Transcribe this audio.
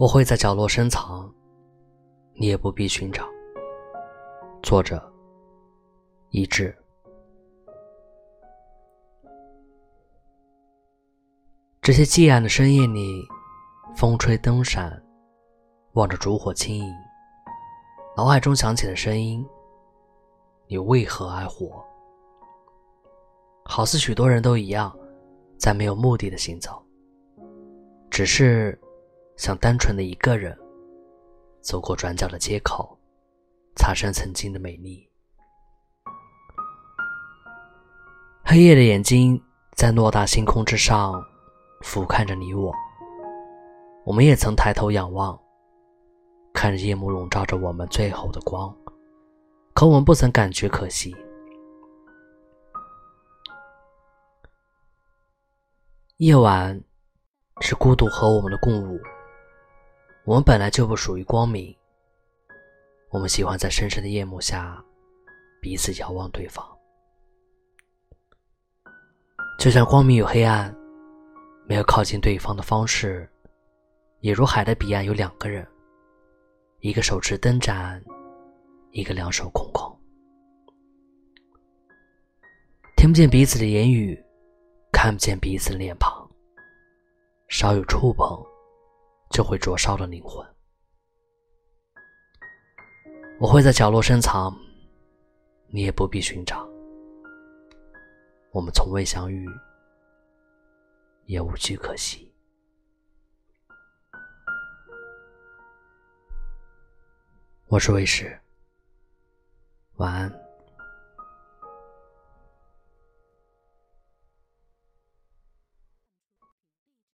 我会在角落深藏，你也不必寻找。作者：一致。这些寂暗的深夜里，风吹灯闪，望着烛火轻盈，脑海中响起的声音，你为何爱火？好似许多人都一样，在没有目的的行走，只是想单纯的一个人走过转角的街口，擦身曾经的美丽。黑夜的眼睛在偌大星空之上俯瞰着你我，我们也曾抬头仰望，看着夜幕笼罩着我们最后的光，可我们不曾感觉可惜。夜晚是孤独和我们的共舞，我们本来就不属于光明，我们喜欢在深深的夜幕下彼此遥望对方。就像光明与黑暗没有靠近对方的方式，也如海的彼岸有两个人，一个手持灯盏，一个两手空空，听不见彼此的言语，看不见彼此的脸庞，稍有触碰就会灼烧的灵魂。我会在角落深藏，你也不必寻找。我们从未相遇，也无惧可惜。我是卫士，晚安。